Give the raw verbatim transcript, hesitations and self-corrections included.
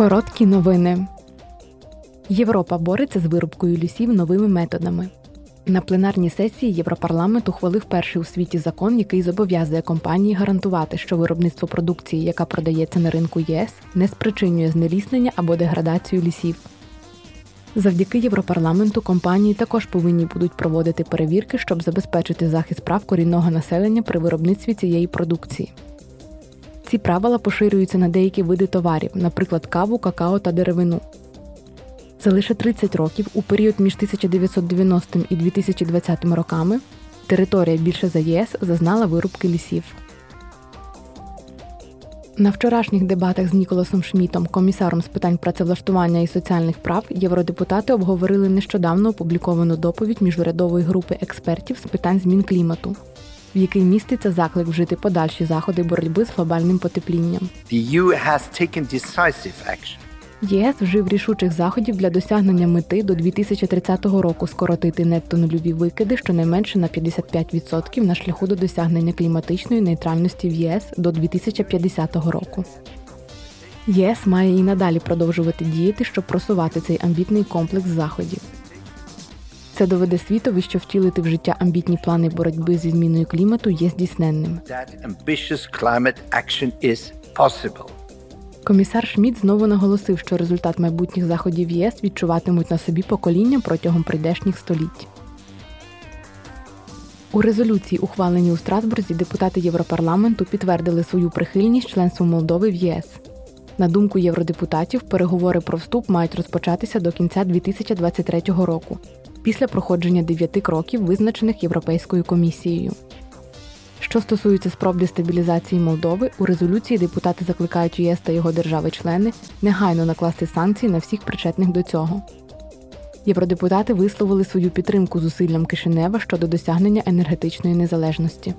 Короткі новини. Європа бореться з вирубкою лісів новими методами. На пленарній сесії Європарламент ухвалив перший у світі закон, який зобов'язує компанії гарантувати, що виробництво продукції, яка продається на ринку ЄС, не спричинює знеліснення або деградацію лісів. Завдяки Європарламенту компанії також повинні будуть проводити перевірки, щоб забезпечити захист прав корінного населення при виробництві цієї продукції. Ці правила поширюються на деякі види товарів, наприклад, каву, какао та деревину. За лише тридцять років, у період між тисяча дев'ятсот дев'яностим і дві тисячі двадцятим роками, територія більше за ЄС зазнала вирубки лісів. На вчорашніх дебатах з Ніколасом Шмітом, комісаром з питань працевлаштування і соціальних прав, євродепутати обговорили нещодавно опубліковану доповідь Міжурядової групи експертів з питань змін клімату, в якій міститься заклик вжити подальші заходи боротьби з глобальним потеплінням. ЄС вжив рішучих заходів для досягнення мети до дві тисячі тридцятого року скоротити нетто-нульові викиди щонайменше на п'ятдесят п'ять відсотків на шляху до досягнення кліматичної нейтральності в ЄС до дві тисячі п'ятдесятого року. ЄС має і надалі продовжувати діяти, щоб просувати цей амбітний комплекс заходів. Це доведе світові, що втілити в життя амбітні плани боротьби зі зміною клімату є здійсненним. Комісар Шміт знову наголосив, що результат майбутніх заходів ЄС відчуватимуть на собі покоління протягом прийдешніх століть. У резолюції, ухваленій у Страсбурзі, депутати Європарламенту підтвердили свою прихильність членству Молдови в ЄС. На думку євродепутатів, переговори про вступ мають розпочатися до кінця дві тисячі двадцять третього року, після проходження дев'яти кроків, визначених Європейською комісією. Що стосується спроб дестабілізації Молдови, у резолюції депутати закликають ЄС та його держави-члени негайно накласти санкції на всіх причетних до цього. Євродепутати висловили свою підтримку зусиллям Кишинева щодо досягнення енергетичної незалежності.